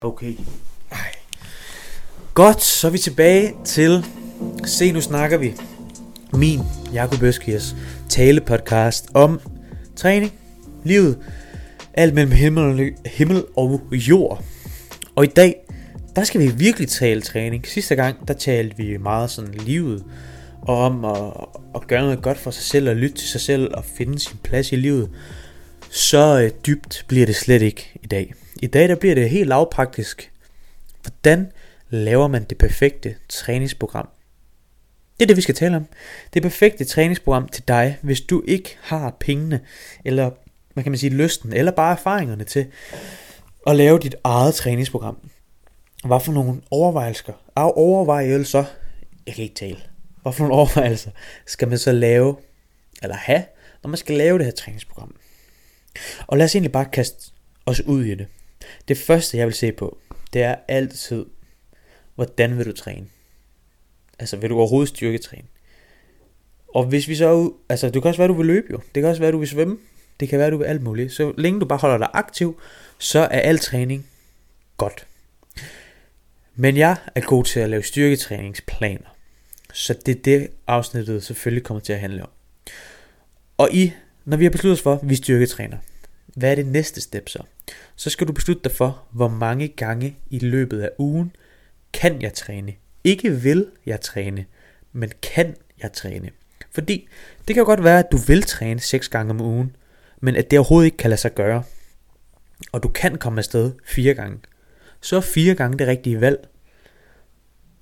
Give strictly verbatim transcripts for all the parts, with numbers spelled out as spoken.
Okay. Ej. Godt, så er vi tilbage til Se nu snakker vi. Min Yakup Özkirs talepodcast om træning, livet, alt mellem himmel, himmel og jord. Og i dag, der skal vi virkelig tale træning. Sidste gang, der talte vi meget sådan livet, og om at, at gøre noget godt for sig selv, og lytte til sig selv, og finde sin plads i livet. Så øh, dybt bliver det slet ikke i dag. I dag der bliver det helt lavpraktisk. Hvordan laver man det perfekte træningsprogram? Det er det vi skal tale om. Det perfekte træningsprogram til dig, hvis du ikke har pengene, eller hvad kan man sige, lysten, eller bare erfaringerne til at lave dit eget træningsprogram. Hvad for nogle overvejelser, overvejelser, jeg kan ikke tale, hvad for nogle overvejelser skal man så lave, eller have, når man skal lave det her træningsprogram? Og lad os egentlig bare kaste os ud i det. Det første jeg vil se på, det er altid, hvordan vil du træne? Altså vil du overhovedet styrketræne? Og hvis vi så, altså det kan også være du vil løbe jo, det kan også være du vil svømme, det kan være du vil alt muligt. Så længe du bare holder dig aktiv, så er al træning godt. Men jeg er god til at lave styrketræningsplaner, så det er det afsnittet selvfølgelig kommer til at handle om. Og i, når vi har besluttet os for, vi styrketræner, hvad er det næste step så? Så skal du beslutte dig for, hvor mange gange i løbet af ugen kan jeg træne. Ikke vil jeg træne, men kan jeg træne. Fordi det kan jo godt være, at du vil træne seks gange om ugen, men at det overhovedet ikke kan lade sig gøre. Og du kan komme afsted fire gange. Så er fire gange det rigtige valg.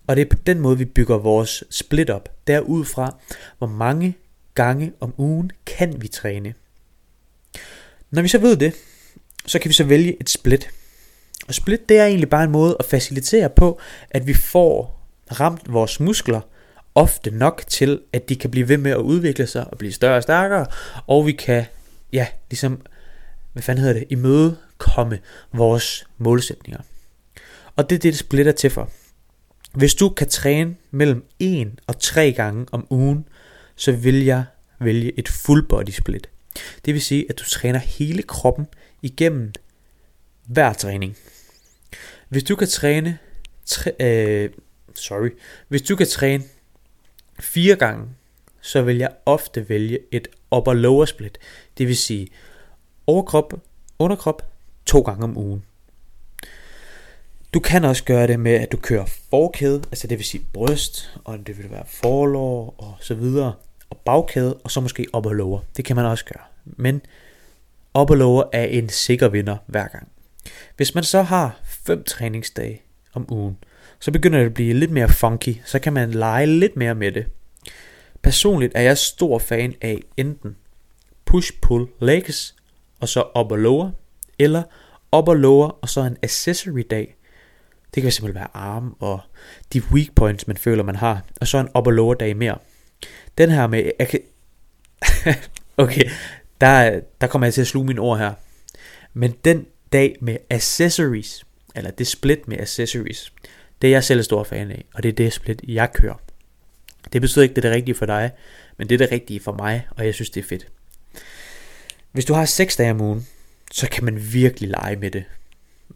Og det er på den måde, vi bygger vores split op. Derudfra, hvor mange gange om ugen kan vi træne. Når vi så ved det, så kan vi så vælge et split. Og split, det er egentlig bare en måde at facilitere på, at vi får ramt vores muskler ofte nok til, at de kan blive ved med at udvikle sig og blive større og stærkere, og vi kan, ja, ligesom, hvad fanden hedder det, imødekomme vores målsætninger. Og det er det, det split er til for. Hvis du kan træne mellem en og tre gange om ugen, så vil jeg vælge et full body split. Det vil sige, at du træner hele kroppen igennem hver træning. Hvis du kan træne, tr- øh, sorry, hvis du kan træne fire gange, så vil jeg ofte vælge et upper lower split. Det vil sige overkrop, underkrop to gange om ugen. Du kan også gøre det med, at du kører forkæde, altså det vil sige bryst, og det vil være forlår og så videre, og bagkæde, og så måske upper lower. Det kan man også gøre, men upper lower er en sikker vinder hver gang. Hvis man så har fem træningsdage om ugen, så begynder det at blive lidt mere funky, så kan man lege lidt mere med det. Personligt er jeg stor fan af enten push-pull legs, og så upper lower, eller upper lower, og så en accessory dag. Det kan simpelthen være arm og de weak points, man føler, man har. Og så en upper lower dag mere. Den her med... okay, der, der kommer jeg til at sluge mine ord her. Men den dag med accessories, eller det split med accessories, det er jeg selv stor fan af, og det er det split, jeg kører. Det betyder ikke, det er det rigtige for dig, men det er det rigtige for mig, og jeg synes, det er fedt. Hvis du har seks dage om ugen, så kan man virkelig lege med det.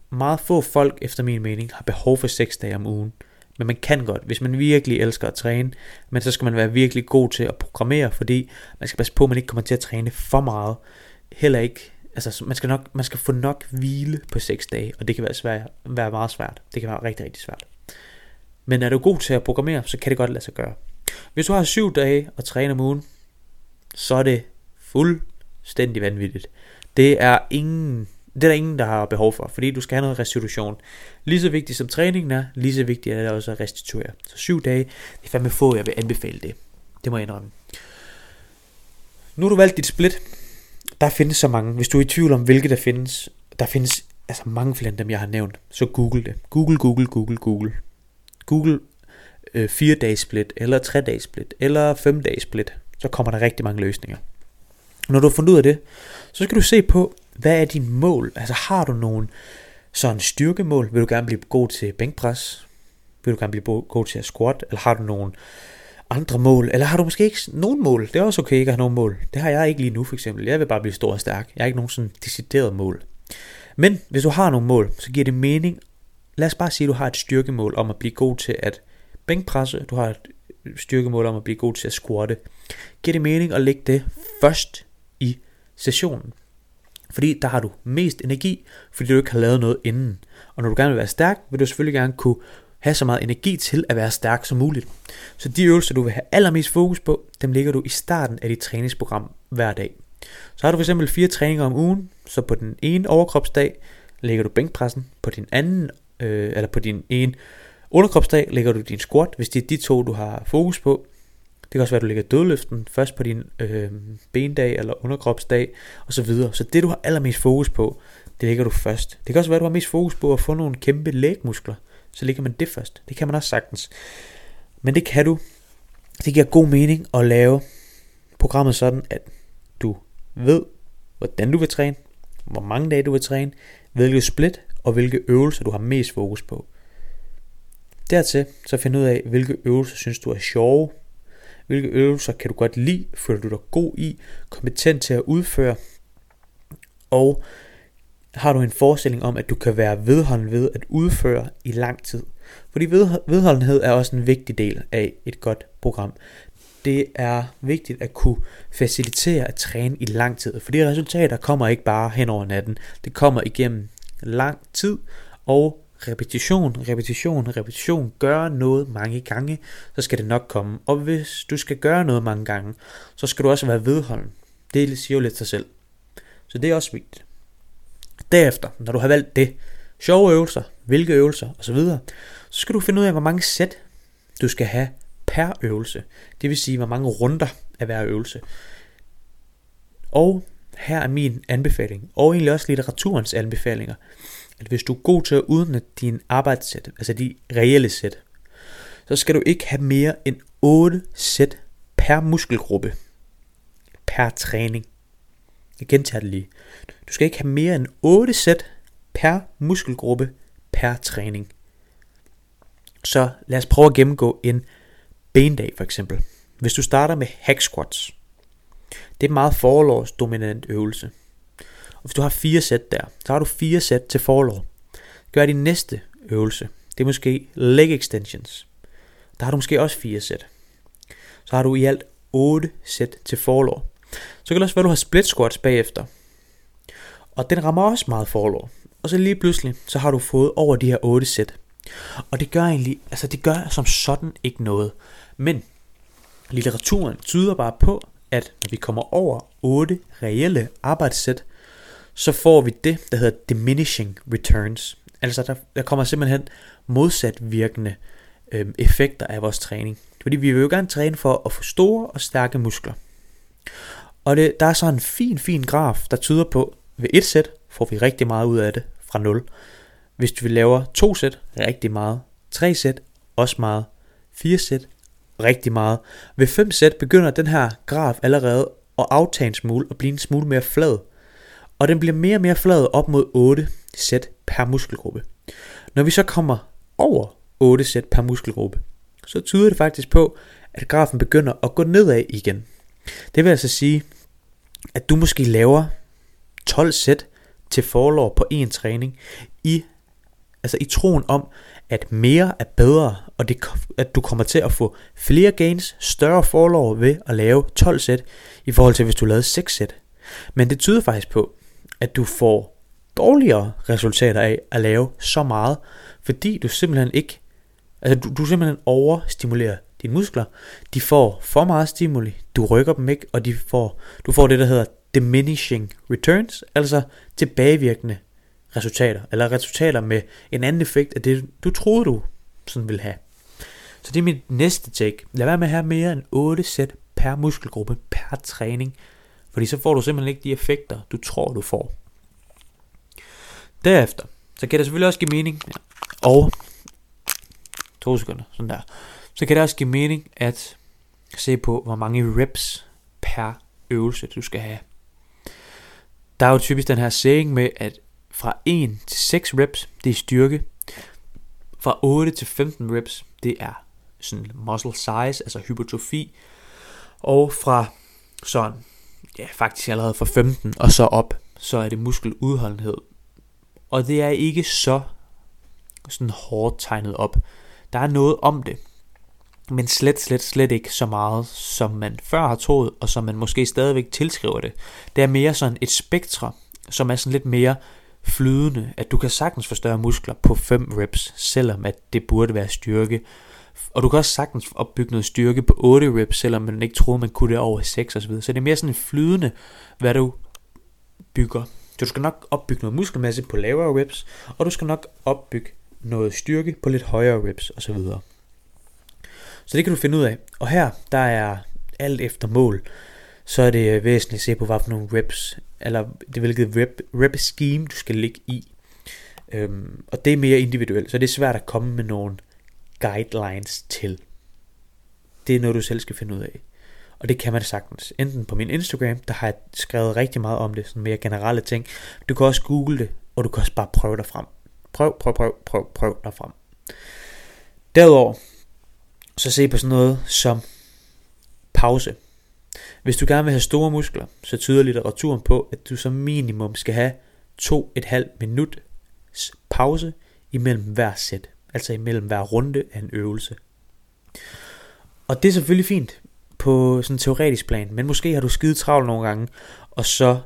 Meget få folk, efter min mening, har behov for seks dage om ugen. Men man kan godt, hvis man virkelig elsker at træne. Men så skal man være virkelig god til at programmere, fordi man skal passe på, at man ikke kommer til at træne for meget. Heller ikke, altså man skal, nok, man skal få nok hvile på seks dage, og det kan være, svært, være meget svært. Det kan være rigtig, rigtig svært. Men er du god til at programmere, så kan det godt lade sig gøre. Hvis du har syv dage og træner om ugen, så er det fuldstændig vanvittigt. Det er ingen... Det er der ingen, der har behov for, fordi du skal have noget restitution. Lige så vigtigt som træningen er, lige så vigtigt er det også at restituere. Så syv dage, det er fandme få, jeg vil anbefale det. Det må jeg indrømme. Nu har du valgt dit split. Der findes så mange. Hvis du er i tvivl om, hvilke der findes, der findes altså mange flere end dem, jeg har nævnt. Så google det. Google, google, google, google. Google øh, fire-dages split, eller tre-dages split, eller fem-dages split. Så kommer der rigtig mange løsninger. Når du har fundet ud af det, så skal du se på, hvad er dine mål? Altså har du nogle sådan styrkemål? Vil du gerne blive god til bænkpres? Vil du gerne blive god til at squat? Eller har du nogle andre mål? Eller har du måske ikke nogen mål? Det er også okay ikke at have nogen mål. Det har jeg ikke lige nu for eksempel. Jeg vil bare blive stor og stærk. Jeg har ikke nogen sådan decideret mål. Men hvis du har nogle mål, så giver det mening Lad os bare sige, at du har et styrkemål om at blive god til at bænkpresse. Du har et styrkemål om at blive god til at squatte. Giver det mening at lægge det først i sessionen? Fordi der har du mest energi, fordi du ikke har lavet noget inden. Og når du gerne vil være stærk, vil du selvfølgelig gerne kunne have så meget energi til at være stærk som muligt. Så de øvelser, du vil have allermest fokus på, dem ligger du i starten af dit træningsprogram hver dag. Så har du fx fire træninger om ugen, så på den ene overkropsdag lægger du bænkpressen, på din anden øh, eller på din ene underkropsdag lægger du din squat, hvis det er de to, du har fokus på. Det kan også være, at du lægger dødløften først på din øh, bendag eller underkropsdag osv. Så det, du har allermest fokus på, det lægger du først. Det kan også være, at du har mest fokus på at få nogle kæmpe lægmuskler. Så lægger man det først. Det kan man også sagtens. Men det kan du. Det giver god mening at lave programmet sådan, at du ved, hvordan du vil træne, hvor mange dage du vil træne, hvilket split og hvilke øvelser du har mest fokus på. Dertil så find ud af, hvilke øvelser synes du er sjove. Hvilke øvelser kan du godt lide, føler du dig god i, kompetent til at udføre, og har du en forestilling om, at du kan være vedholden ved at udføre i lang tid. Fordi vedholdenhed er også en vigtig del af et godt program. Det er vigtigt at kunne facilitere at træne i lang tid, fordi resultater kommer ikke bare hen over natten. Det kommer igennem lang tid og repetition, repetition, repetition. Gøre noget mange gange, så skal det nok komme. Og hvis du skal gøre noget mange gange, så skal du også være vedholden. Det siger jo lidt sig selv. Så det er også vigtigt. Derefter, når du har valgt det, sjove øvelser, hvilke øvelser osv., så skal du finde ud af, hvor mange sæt du skal have per øvelse. Det vil sige, hvor mange runder af hver øvelse. Og her er min anbefaling, og egentlig også litteraturens anbefalinger, at hvis du er god til at udnytte din arbejdssæt, altså de reelle sæt, så skal du ikke have mere end otte sæt per muskelgruppe, per træning. Jeg gentager det lige. Du skal ikke have mere end otte sæt per muskelgruppe per træning. Så lad os prøve at gennemgå en bendag for eksempel. Hvis du starter med hack squats. Det er en meget forlovsdominant øvelse. Og hvis du har fire sæt der, så har du fire sæt til forlov. Gør din næste øvelse. Det er måske leg extensions. Der har du måske også fire sæt. Så har du i alt otte sæt til forlov. Så kan det også være, at du har split squats bagefter. Og den rammer også meget forlov. Og så lige pludselig, så har du fået over de her otte sæt. Og det gør egentlig, altså det gør som sådan ikke noget. Men litteraturen tyder bare på, at når vi kommer over otte reelle arbejdssæt, så får vi det, der hedder diminishing returns. Altså der, der kommer simpelthen modsat virkende øh, effekter af vores træning. Fordi vi vil jo gerne træne for at få store og stærke muskler. Og det, der er så en fin, fin graf, der tyder på, ved et sæt får vi rigtig meget ud af det fra nul. Hvis vi laver to sæt, rigtig meget. Tre sæt, også meget. Fire sæt, rigtig meget. Ved fem sæt begynder den her graf allerede at aftage en smule og blive en smule mere flad. Og den bliver mere og mere flad op mod otte sæt per muskelgruppe. Når vi så kommer over otte sæt per muskelgruppe, så tyder det faktisk på, at grafen begynder at gå nedad igen. Det vil altså sige, at du måske laver tolv sæt til forlov på én træning i, altså i troen om, at mere er bedre, og det, at du kommer til at få flere gains, større forlov ved at lave tolv sæt, i forhold til hvis du lavede seks sæt. Men det tyder faktisk på, at du får dårligere resultater af at lave så meget, fordi du simpelthen ikke, altså du, du simpelthen overstimulerer dine muskler. De får for meget stimuli, du rykker dem ikke, og de får, du får det, der hedder diminishing returns, altså tilbagevirkende resultater, eller resultater med en anden effekt af det, du troede, du sådan ville have. Så det er mit næste take. Lad være med at have mere end otte sæt per muskelgruppe per træning, fordi så får du simpelthen ikke de effekter, du tror, du får. Derefter, så kan det selvfølgelig også give mening, og to sekunder, sådan der, så kan det også give mening at se på, hvor mange reps per øvelse, du skal have. Der er jo typisk den her saying med, at fra en til seks reps, det er styrke. Fra otte til femten reps, det er sådan muscle size, altså hypertrofi. Og fra sådan, ja faktisk allerede fra femten og så op, så er det muskeludholdenhed. Og det er ikke så sådan hårdt tegnet op. Der er noget om det, men slet, slet, slet ikke så meget, som man før har troet, og som man måske stadigvæk tilskriver det. Det er mere sådan et spektrum, som er sådan lidt mere flydende, at du kan sagtens få større muskler på fem reps, selvom at det burde være styrke. Og du kan også sagtens opbygge noget styrke på otte reps, selvom man ikke troede, man kunne det over seks osv. Så det er mere sådan flydende, hvad du bygger. Du skal nok opbygge noget muskelmasse på lavere reps, og du skal nok opbygge noget styrke på lidt højere reps osv. Så, så det kan du finde ud af. Og her, der er alt efter mål. Så er det væsentligt at se på, hvad for nogle reps, eller det hvilket rep, rep scheme du skal ligge i. Øhm, og det er mere individuelt, så det er svært at komme med nogle guidelines til. Det er noget, du selv skal finde ud af. Og det kan man sagtens. Enten på min Instagram, der har jeg skrevet rigtig meget om det, sådan mere generelle ting. Du kan også google det, og du kan også bare prøve dig frem. Prøv, prøv, prøv, prøv, prøv dig frem. Derudover, så se på sådan noget som pause. Hvis du gerne vil have store muskler, så tyder litteraturen på, at du som minimum skal have to komma fem minut pause imellem hver sæt. Altså imellem hver runde af en øvelse. Og det er selvfølgelig fint på sådan en teoretisk plan, men måske har du skide travlt nogle gange, og så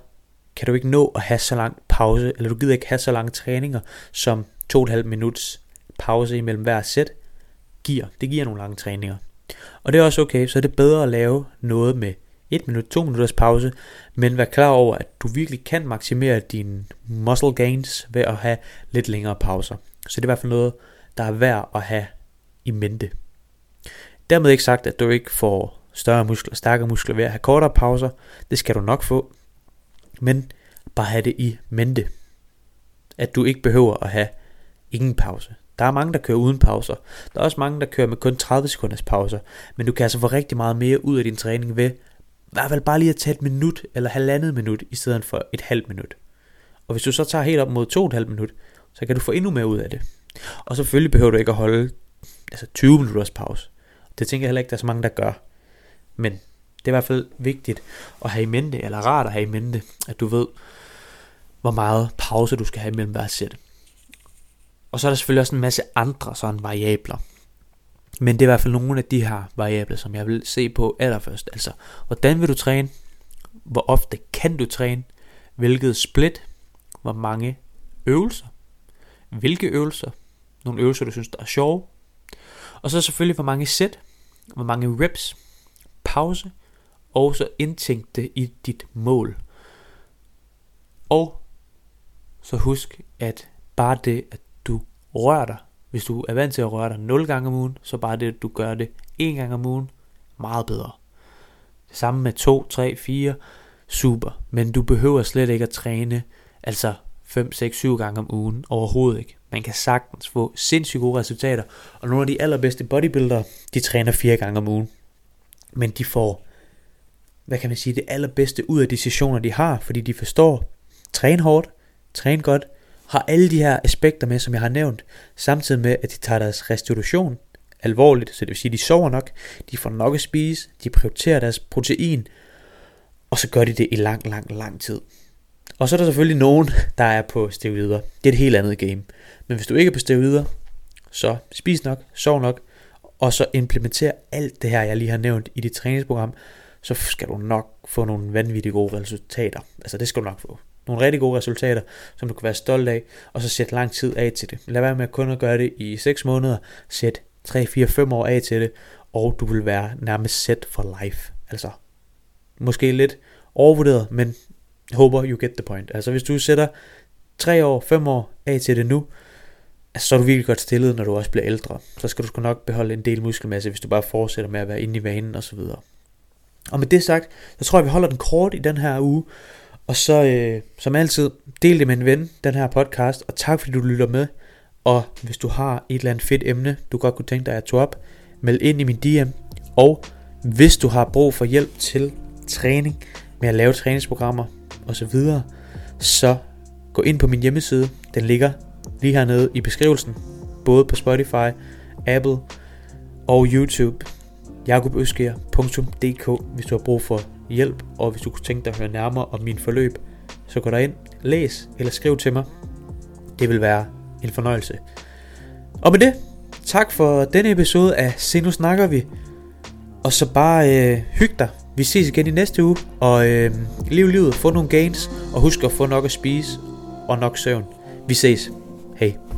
kan du ikke nå at have så lang pause, eller du gider ikke have så lange træninger, som to komma fem minuts pause imellem hver sæt giver. Det giver nogle lange træninger. Og det er også okay, så er det bedre at lave noget med et minut, to minutters pause, men vær klar over, at du virkelig kan maksimere dine muscle gains ved at have lidt længere pauser. Så det er i hvert fald noget, der er værd at have i mente. Dermed ikke sagt, at du ikke får større muskler, stærkere muskler ved at have kortere pauser. Det skal du nok få, men bare have det i mente, at du ikke behøver at have ingen pause. Der er mange, der kører uden pauser. Der er også mange, der kører med kun tredive sekunders pauser. Men du kan altså få rigtig meget mere ud af din træning ved i hvert fald bare lige at tage et minut eller halvandet minut i stedet for et halvt minut. Og hvis du så tager helt op mod to og et halvt minut, så kan du få endnu mere ud af det. Og selvfølgelig behøver du ikke at holde altså tyve minutters pause. Det tænker jeg heller ikke, der er så mange, der gør. Men det er i hvert fald vigtigt at have i mente, eller rart at have i mente, at du ved, hvor meget pause du skal have imellem hver sæt. Og så er der selvfølgelig også en masse andre sådan variabler. Men det er i hvert fald nogle af de her variabler, som jeg vil se på allerførst. Altså, hvordan vil du træne? Hvor ofte kan du træne? Hvilket split? Hvor mange øvelser? Hvilke øvelser? Nogle øvelser, du synes, der er sjove. Og så selvfølgelig, hvor mange sæt? Hvor mange reps? Pause? Og så indtænk det i dit mål. Og så husk, at bare det, at du rører dig. Hvis du er vant til at røre dig nul gange om ugen, så bare det, at du gør det en gang om ugen, meget bedre. Det samme med to, tre, fire, super. Men du behøver slet ikke at træne, altså fem, seks, syv gange om ugen, overhovedet ikke. Man kan sagtens få sindssygt gode resultater, og nogle af de allerbedste bodybuildere, de træner fire gange om ugen. Men de får, hvad kan man sige, det allerbedste ud af de sessioner, de har, fordi de forstår, træn hårdt, træn godt, har alle de her aspekter med, som jeg har nævnt, samtidig med, at de tager deres restitution alvorligt, så det vil sige, at de sover nok, de får nok at spise, de prioriterer deres protein, og så gør de det i lang, lang, lang tid. Og så er der selvfølgelig nogen, der er på steroider. Det er et helt andet game. Men hvis du ikke er på steroider, så spis nok, sov nok, og så implementer alt det her, jeg lige har nævnt i dit træningsprogram, så skal du nok få nogle vanvittigt gode resultater. Altså det skal du nok få. Nogle rigtig gode resultater, som du kan være stolt af, og så sæt lang tid af til det. Lad være med kun at gøre det i seks måneder, sæt tre, fire, fem år af til det, og du vil være nærmest set for life. Altså, måske lidt overvurderet, men håber you get the point. Altså, hvis du sætter tre år, fem år af til det nu, altså, så er du virkelig godt stillet, når du også bliver ældre. Så skal du sgu nok beholde en del muskelmasse, hvis du bare fortsætter med at være inde i vanen osv. Og med det sagt, så tror jeg, vi holder den kort i den her uge. Og så, øh, som altid, del det med en ven, den her podcast, og tak fordi du lytter med. Og hvis du har et eller andet fedt emne, du godt kunne tænke dig at tage op, meld ind i min D M. Og hvis du har brug for hjælp til træning, med at lave træningsprogrammer osv., så gå ind på min hjemmeside, den ligger lige hernede i beskrivelsen, både på Spotify, Apple og YouTube, yakup özkirs punktum d k, hvis du har brug for hjælp, og hvis du kunne tænke dig at høre nærmere om min forløb, så gå derind, læs eller skriv til mig. Det vil være en fornøjelse. Og med det, tak for denne episode af Se nu snakker vi. Og så bare øh, hyg dig. Vi ses igen i næste uge. Og øh, lev livet, få nogle gains. Og husk at få nok at spise og nok søvn. Vi ses. Hej.